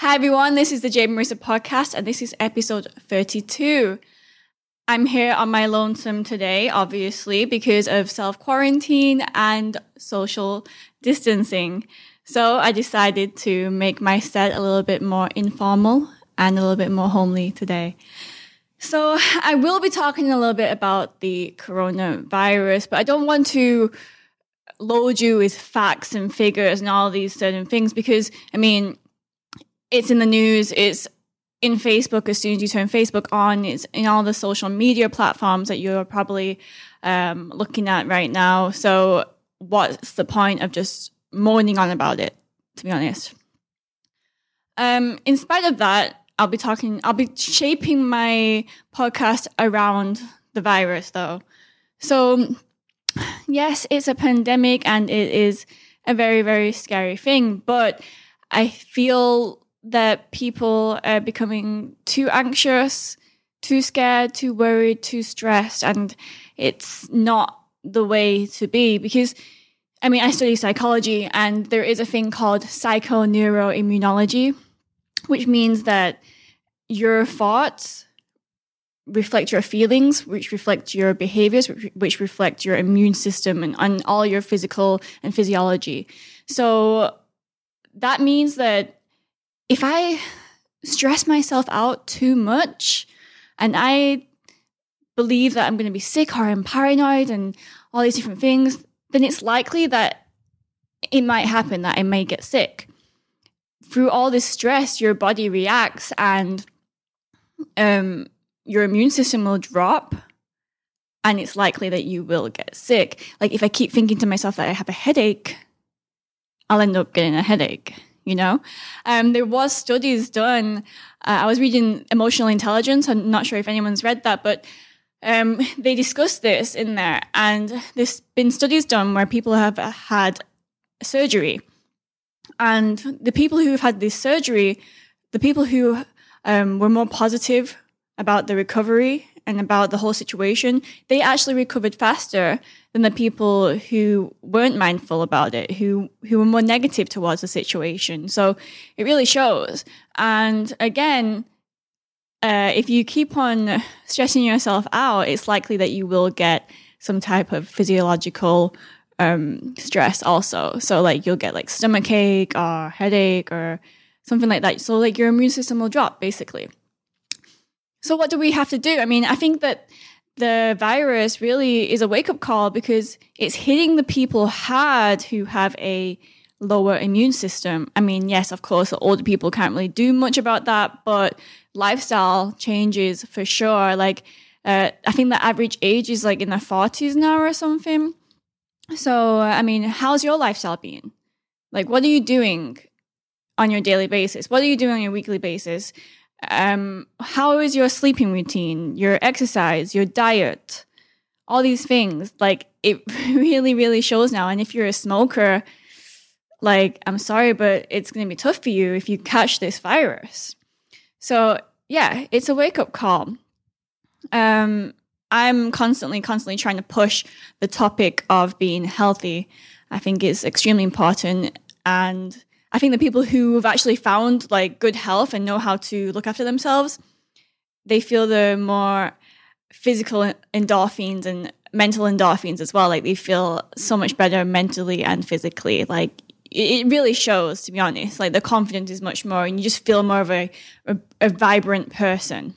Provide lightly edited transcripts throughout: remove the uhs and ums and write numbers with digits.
Hi everyone, this is the Jade Marissa podcast and this is episode 32. I'm here on my lonesome today, obviously, because of self-quarantine and social distancing. So I decided to make my set a little bit more informal and a little bit more homely today. So I will be talking a little bit about the coronavirus, but I don't want to load you with facts and figures and all these certain things because, I mean, it's in the news, it's in Facebook as soon as you turn Facebook on, it's in all the social media platforms that you're probably looking at right now. So what's the point of just moaning on about it, to be honest? In spite of that, I'll be shaping my podcast around the virus though. So yes, it's a pandemic and it is a very, very scary thing, but I feel that people are becoming too anxious, too scared, too worried, too stressed, and it's not the way to be because, I mean, I study psychology and there is a thing called psychoneuroimmunology, which means that your thoughts reflect your feelings, which reflect your behaviors, which reflect your immune system and all your physical and physiology. So that means that if I stress myself out too much and I believe that I'm going to be sick or I'm paranoid and all these different things, then it's likely that it might happen, that I may get sick. Through all this stress, your body reacts and your immune system will drop and it's likely that you will get sick. Like if I keep thinking to myself that I have a headache, I'll end up getting a headache, you know? There was studies done. I was reading Emotional Intelligence. I'm not sure if anyone's read that, but they discussed this in there. And there's been studies done where people have had surgery. And the people who've had this surgery, the people who were more positive about the recovery and about the whole situation, they actually recovered faster than the people who weren't mindful about it, who were more negative towards the situation. So it really shows. And again, if you keep on stressing yourself out, it's likely that you will get some type of physiological stress also. So like you'll get like stomach ache or headache or something like that. So like your immune system will drop basically. So what do we have to do? I mean, I think that the virus really is a wake-up call because it's hitting the people hard who have a lower immune system. I mean, yes, of course, older people can't really do much about that, but lifestyle changes for sure. Like I think the average age is like in their 40s now or something. So, I mean, how's your lifestyle been? Like, what are you doing on your daily basis? What are you doing on your weekly basis? How is your sleeping routine, your exercise, your diet, all these things? Like it really, really shows now. And if you're a smoker, like I'm sorry, but it's going to be tough for you if you catch this virus. So yeah, it's a wake up call. I'm constantly trying to push the topic of being healthy. I think it's extremely important, and I think the people who have actually found like good health and know how to look after themselves, they feel the more physical endorphins and mental endorphins as well. Like they feel so much better mentally and physically. Like it really shows, to be honest. Like the confidence is much more and you just feel more of a vibrant person.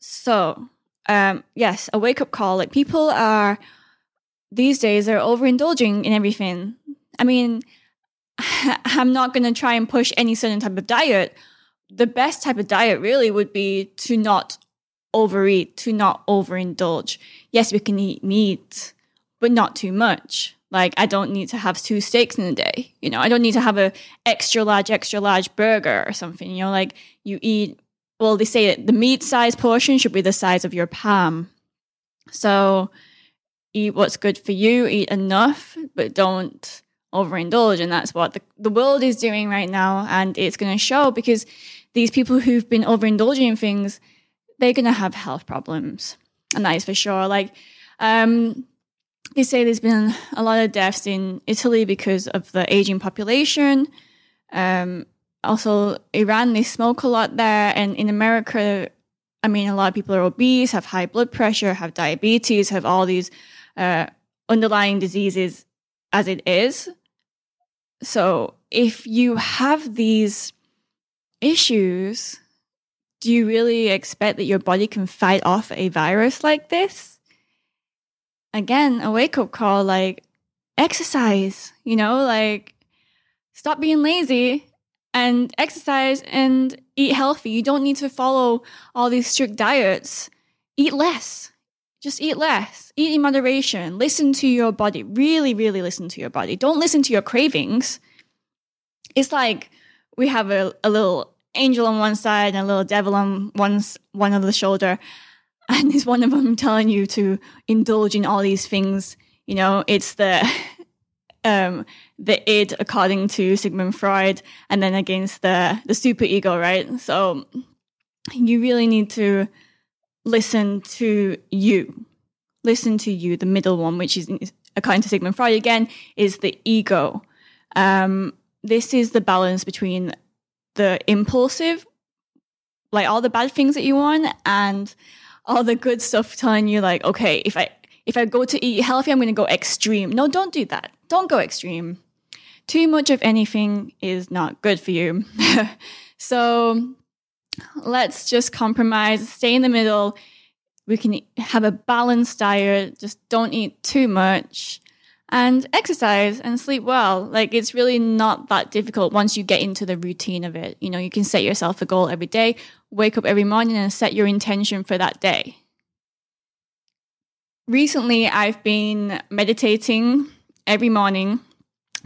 So yes, a wake-up call. Like people are, these days, they're overindulging in everything. I mean, I'm not going to try and push any certain type of diet. The best type of diet really would be to not overeat, to not overindulge. Yes, we can eat meat, but not too much. Like I don't need to have 2 steaks in a day. You know, I don't need to have a extra large burger or something. You know, like you eat, well, they say that the meat size portion should be the size of your palm. So eat what's good for you, eat enough, but don't overindulge, and that's what the world is doing right now, and it's going to show because these people who've been overindulging in things, they're going to have health problems, and that is for sure. Like they say there's been a lot of deaths in Italy because of the aging population. Also, Iran, they smoke a lot there. And in America, I mean, a lot of people are obese, have high blood pressure, have diabetes, have all these underlying diseases as it is. So if you have these issues, do you really expect that your body can fight off a virus like this? Again, a wake-up call, like, exercise, you know, like, stop being lazy and exercise and eat healthy. You don't need to follow all these strict diets. Eat less. Just eat less. Eat in moderation. Listen to your body. Really, really listen to your body. Don't listen to your cravings. It's like we have a little angel on one side and a little devil on one other shoulder. And there's one of them telling you to indulge in all these things. You know, it's the id according to Sigmund Freud, and then against the superego, right? So you really need to listen to you, the middle one, which is, according to Sigmund Freud again, is the ego. This is the balance between the impulsive, like all the bad things that you want, and all the good stuff telling you, like, okay, if I go to eat healthy, I'm going to go extreme. No, don't do that. Don't go extreme. Too much of anything is not good for you. So let's just compromise, stay in the middle. We can have a balanced diet. Just don't eat too much and exercise and sleep well. Like, it's really not that difficult once you get into the routine of it. You know, you can set yourself a goal every day, wake up every morning and set your intention for that day. Recently, I've been meditating every morning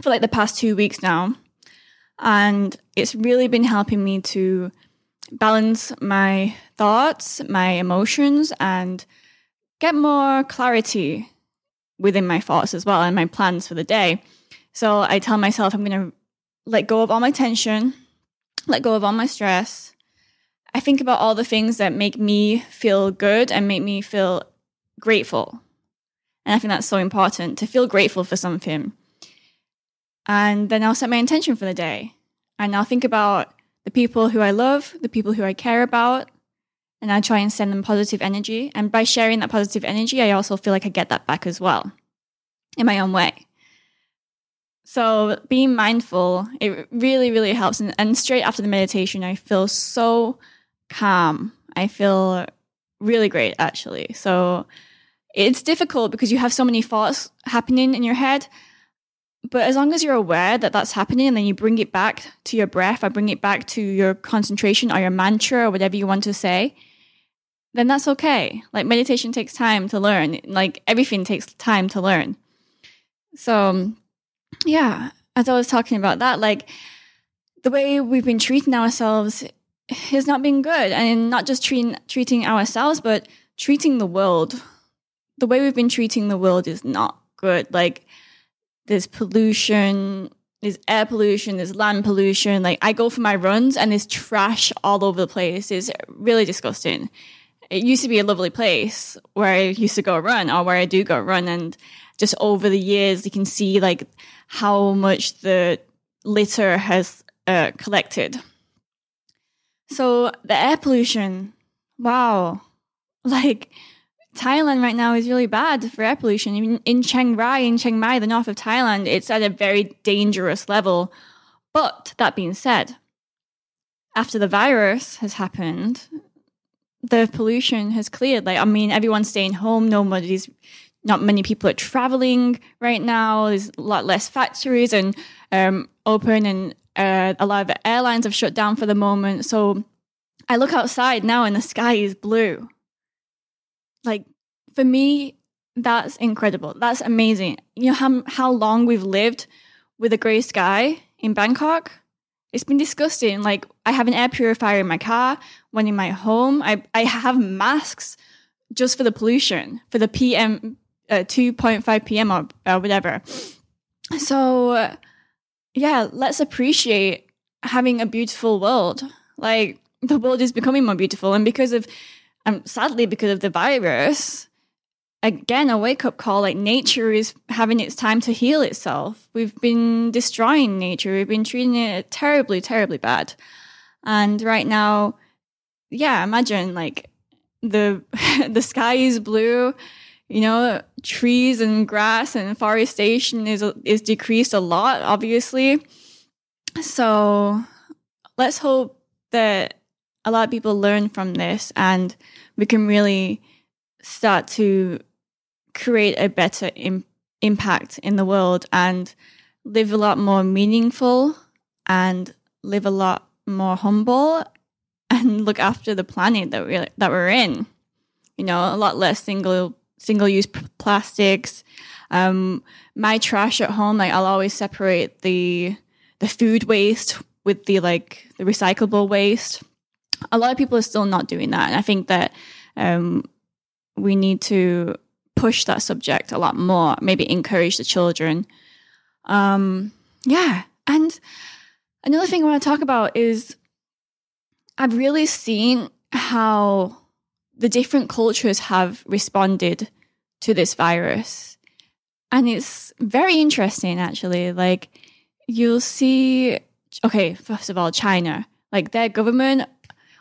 for like the past 2 weeks now, and it's really been helping me to balance my thoughts, my emotions, and get more clarity within my thoughts as well and my plans for the day. So I tell myself I'm going to let go of all my tension, let go of all my stress. I think about all the things that make me feel good and make me feel grateful. And I think that's so important, to feel grateful for something. And then I'll set my intention for the day. And I'll think about the people who I love, the people who I care about, and I try and send them positive energy. And by sharing that positive energy, I also feel like I get that back as well in my own way. So being mindful, it really, really helps. And straight after the meditation, I feel so calm. I feel really great, actually. So it's difficult because you have so many thoughts happening in your head. But as long as you're aware that that's happening, and then you bring it back to your breath, or bring it back to your concentration or your mantra or whatever you want to say, then that's okay. Like, meditation takes time to learn. Like, everything takes time to learn. So yeah, as I was talking about that, like, the way we've been treating ourselves has not been good. And not just treating ourselves, but treating the world. The way we've been treating the world is not good. Like, there's pollution, there's air pollution, there's land pollution. Like, I go for my runs and there's trash all over the place. It's really disgusting. It used to be a lovely place where I used to go run, or where I do go run. And just over the years, you can see, like, how much the litter has collected. So the air pollution, wow. Like, Thailand right now is really bad for air pollution. Even in Chiang Rai, in Chiang Mai, the north of Thailand, it's at a very dangerous level. But that being said, after the virus has happened, the pollution has cleared. Like, I mean, everyone's staying home. Not many people are traveling right now. There's a lot less factories and open, and a lot of airlines have shut down for the moment. So I look outside now and the sky is blue. Like, for me, that's incredible. That's amazing. You know how long we've lived with a grey sky in Bangkok? It's been disgusting. Like, I have an air purifier in my car, one in my home. I have masks just for the pollution, for the PM, 2.5 PM or whatever. So yeah, let's appreciate having a beautiful world. Like, the world is becoming more beautiful. And sadly, because of the virus, again, a wake-up call, like nature is having its time to heal itself. We've been destroying nature. We've been treating it terribly, terribly bad. And right now, yeah, imagine like the sky is blue, you know, trees and grass and forestation is decreased a lot, obviously. So let's hope that a lot of people learn from this and we can really start to create a better impact in the world and live a lot more meaningful and live a lot more humble and look after the planet that we're in. You know, a lot less single-use plastics. My trash at home, like I'll always separate the food waste with the recyclable waste. A lot of people are still not doing that, and I think that we need to push that subject a lot more, maybe encourage the children. And another thing I want to talk about is I've really seen how the different cultures have responded to this virus. And it's very interesting, actually. Like, you'll see, okay, first of all, China. Like, their government,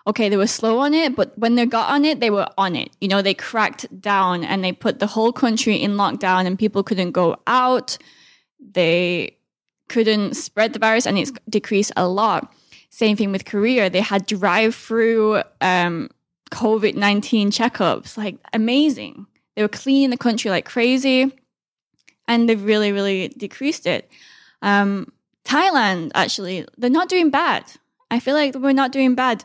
okay, they were slow on it, but when they got on it, they were on it. You know, they cracked down and they put the whole country in lockdown and people couldn't go out. They couldn't spread the virus, and it's decreased a lot. Same thing with Korea. They had drive-through COVID-19 checkups, like amazing. They were cleaning the country like crazy, and they've really, really decreased it. Thailand, actually, they're not doing bad. I feel like we're not doing bad.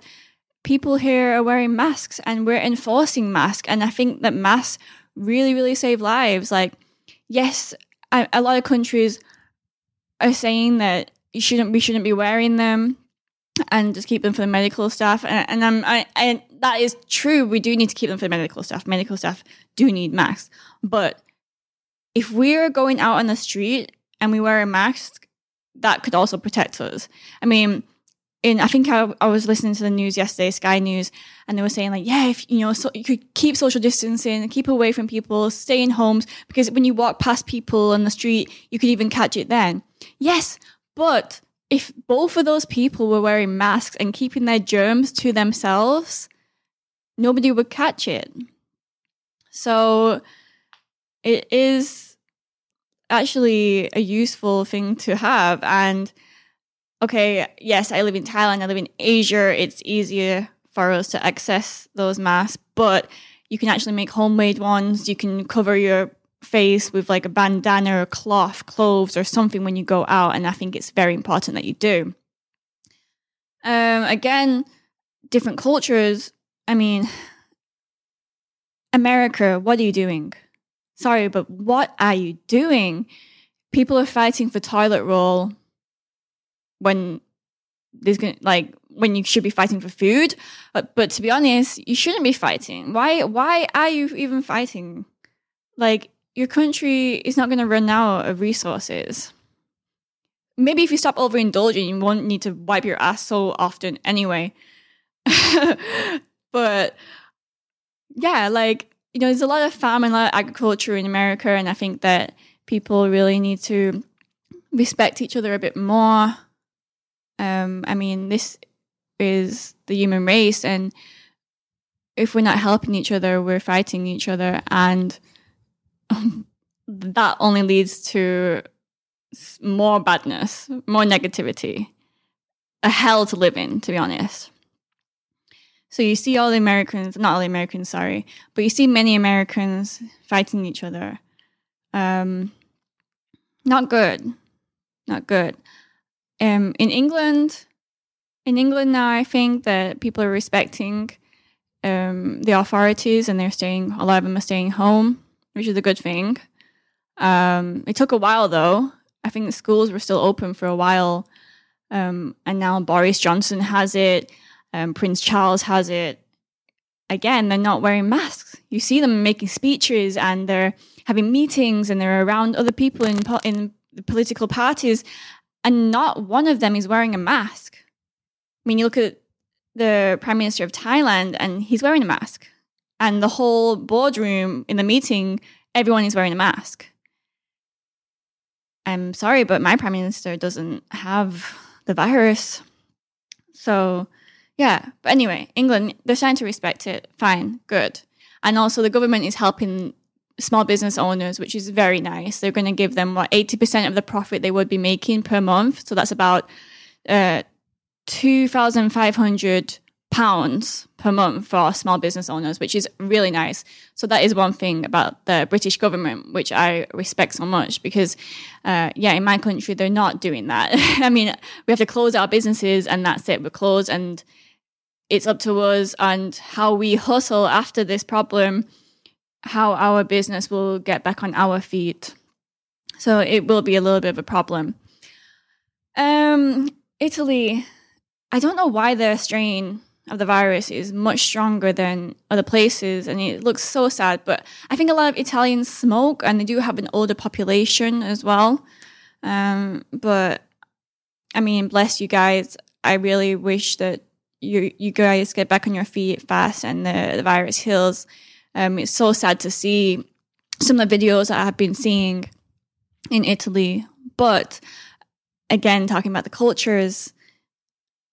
People here are wearing masks, and we're enforcing masks, and I think that masks really, really save lives. Like, yes, a lot of countries are saying that we shouldn't be wearing them, and just keep them for the medical staff. And that is true. We do need to keep them for the medical staff. Medical staff do need masks. But if we're going out on the street and we wear a mask, that could also protect us. I mean, I was listening to the news yesterday, Sky News, and they were saying if you could keep social distancing, keep away from people, stay in homes, because when you walk past people on the street, you could even catch it then. Yes, but if both of those people were wearing masks and keeping their germs to themselves, nobody would catch it. So it is actually a useful thing to have. And okay, yes, I live in Thailand, I live in Asia. It's easier for us to access those masks, but you can actually make homemade ones. You can cover your face with like a bandana or cloth, cloves or something when you go out, and I think it's very important that you do. Again, different cultures. I mean, America, what are you doing? Sorry, but what are you doing? People are fighting for toilet roll when there's when you should be fighting for food. But to be honest, you shouldn't be fighting. Why are you even fighting? Like, your country is not going to run out of resources. Maybe if you stop overindulging, you won't need to wipe your ass so often anyway. But yeah, there's a lot of farm and a lot of agriculture in America, and I think that people really need to respect each other a bit more. This is the human race, and if we're not helping each other, we're fighting each other, and that only leads to more badness, more negativity, a hell to live in, to be honest. So you see you see many Americans fighting each other. Not good. In England now, I think that people are respecting the authorities, and a lot of them are staying home, which is a good thing. It took a while, though. I think the schools were still open for a while. And now Boris Johnson has it. Prince Charles has it. Again, they're not wearing masks. You see them making speeches, and they're having meetings, and they're around other people in the political parties, and not one of them is wearing a mask. I mean, you look at the Prime Minister of Thailand, and he's wearing a mask. and the whole boardroom in the meeting, everyone is wearing a mask. I'm sorry, but my prime minister doesn't have the virus. So, yeah. But anyway, England, they're starting to respect it. Fine, good. And also the government is helping small business owners, which is very nice. They're going to give them, what, 80% of the profit they would be making per month. So that's about £2,500 per month for small business owners, which is really nice. So that is one thing about the British government, which I respect so much because, in my country, they're not doing that. I mean, we have to close our businesses and that's it. We're closed and it's up to us and how we hustle after this problem, how our business will get back on our feet. So it will be a little bit of a problem. Italy, I don't know why their strain of the virus is much stronger than other places, and it looks so sad, but I think a lot of Italians smoke, and they do have an older population as well. But, I mean, bless you guys. I really wish that you guys get back on your feet fast and the virus heals. It's so sad to see some of the videos that I have been seeing in Italy. But again, talking about the cultures,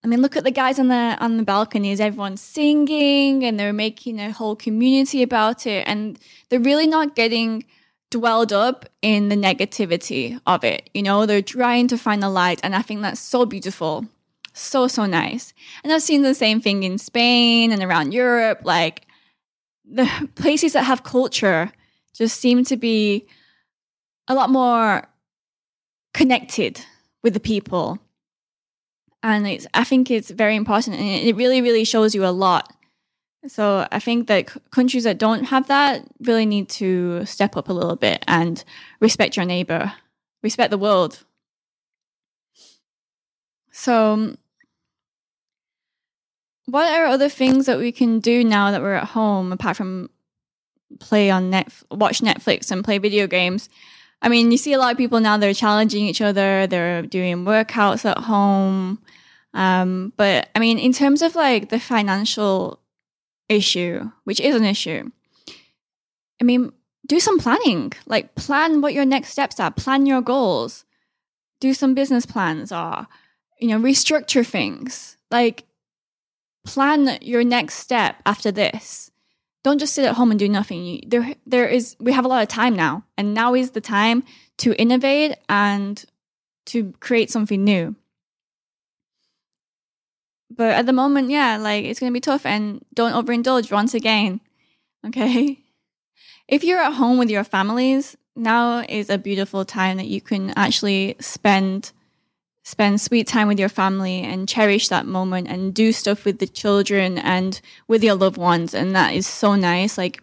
I mean, look at the guys on the balconies. Everyone's singing and they're making a whole community about it. And they're really not getting dwelled up in the negativity of it. You know, they're trying to find the light. And I think that's so beautiful. So, so nice. And I've seen the same thing in Spain and around Europe. Like, the places that have culture just seem to be a lot more connected with the people. And I think it's very important, and it really, really shows you a lot. So I think that countries that don't have that really need to step up a little bit and respect your neighbor, respect the world. So what are other things that we can do now that we're at home, apart from watch Netflix and play video games? I mean, you see a lot of people now, they're challenging each other, they're doing workouts at home. But I mean, in terms of like the financial issue, which is an issue, I mean, do some planning, like plan what your next steps are, plan your goals, do some business plans or, you know, restructure things, like plan your next step after this. Don't just sit at home and do nothing. We have a lot of time now, and now is the time to innovate and to create something new. But at the moment, yeah, like it's going to be tough, and don't overindulge once again. Okay. If you're at home with your families, now is a beautiful time that you can actually spend sweet time with your family and cherish that moment and do stuff with the children and with your loved ones. And that is so nice. Like,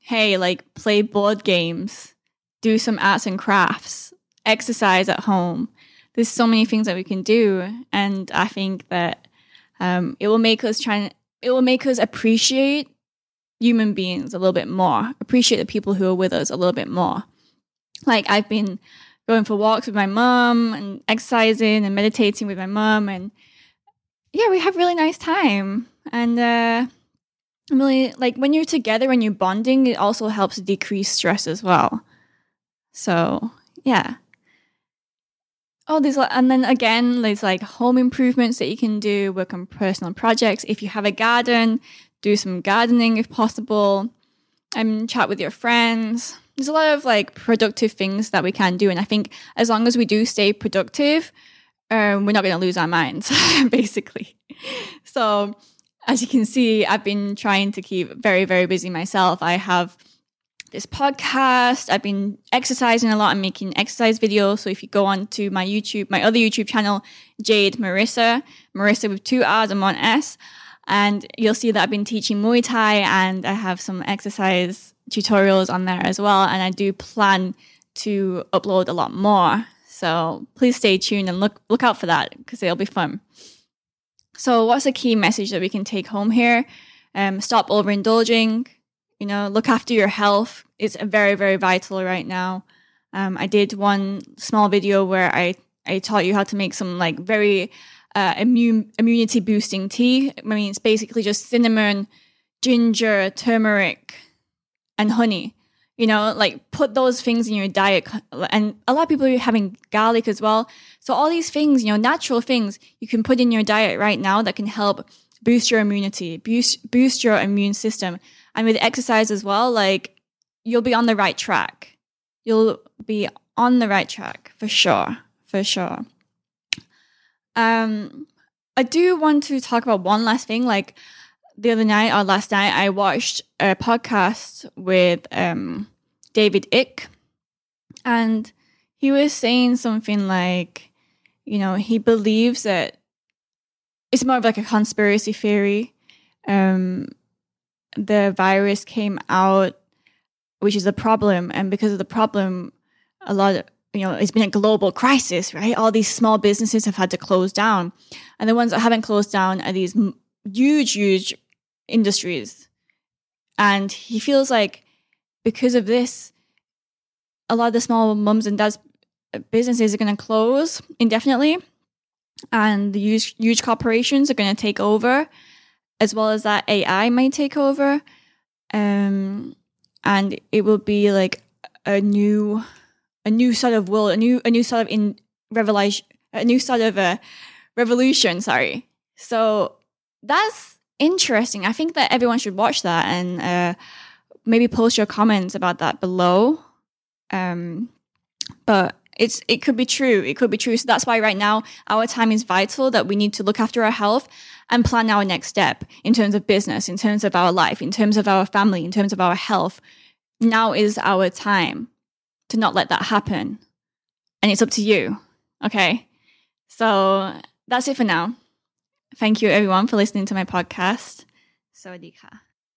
hey, like play board games, do some arts and crafts, exercise at home. There's so many things that we can do. And I think that it will make us appreciate human beings a little bit more, appreciate the people who are with us a little bit more. Like I've been going for walks with my mum and exercising and meditating with my mum. And yeah, we have really nice time. And I'm really, like, when you're together and you're bonding, it also helps decrease stress as well. So yeah. And then again, there's like home improvements that you can do, work on personal projects. If you have a garden, do some gardening if possible. Chat with your friends. There's a lot of like productive things that we can do. And I think as long as we do stay productive, we're not going to lose our minds, basically. So as you can see, I've been trying to keep very, very busy myself. I have this podcast. I've been exercising a lot and making exercise videos. So if you go on to my other YouTube channel, Jade Marissa with 2 R's and 1 S, and you'll see that I've been teaching Muay Thai, and I have some exercise tutorials on there as well. And I do plan to upload a lot more. So please stay tuned and look out for that because it'll be fun. So what's a key message that we can take home here? Stop overindulging. You know, look after your health. It's very, very vital right now. I did one small video where I taught you how to make some like very immunity boosting tea. I mean, it's basically just cinnamon, ginger, turmeric, and honey. You know, like put those things in your diet. And a lot of people are having garlic as well. So all these things, you know, natural things you can put in your diet right now that can help boost your immunity, boost your immune system. And with exercise as well, like you'll be on the right track. You'll be on the right track for sure, for sure. I do want to talk about one last thing. Like last night, I watched a podcast with David Icke, and he was saying something like, you know, he believes that it's more of like a conspiracy theory. The virus came out, which is a problem, and because of the problem, a lot of, you know, it's been a global crisis, right? All these small businesses have had to close down, and the ones that haven't closed down are these huge industries. And he feels like because of this, a lot of the small mums and dads businesses are going to close indefinitely, and the huge corporations are going to take over, as well as that AI might take over, and it will be like a new sort of world, a new sort of revolution. Sorry, so that's interesting. I think that everyone should watch that, and maybe post your comments about that below. But it could be true. It could be true. So that's why right now our time is vital, that we need to look after our health and plan our next step in terms of business, in terms of our life, in terms of our family, in terms of our health. Now is our time to not let that happen. And it's up to you. Okay. So that's it for now. Thank you everyone for listening to my podcast. Sawadee ka.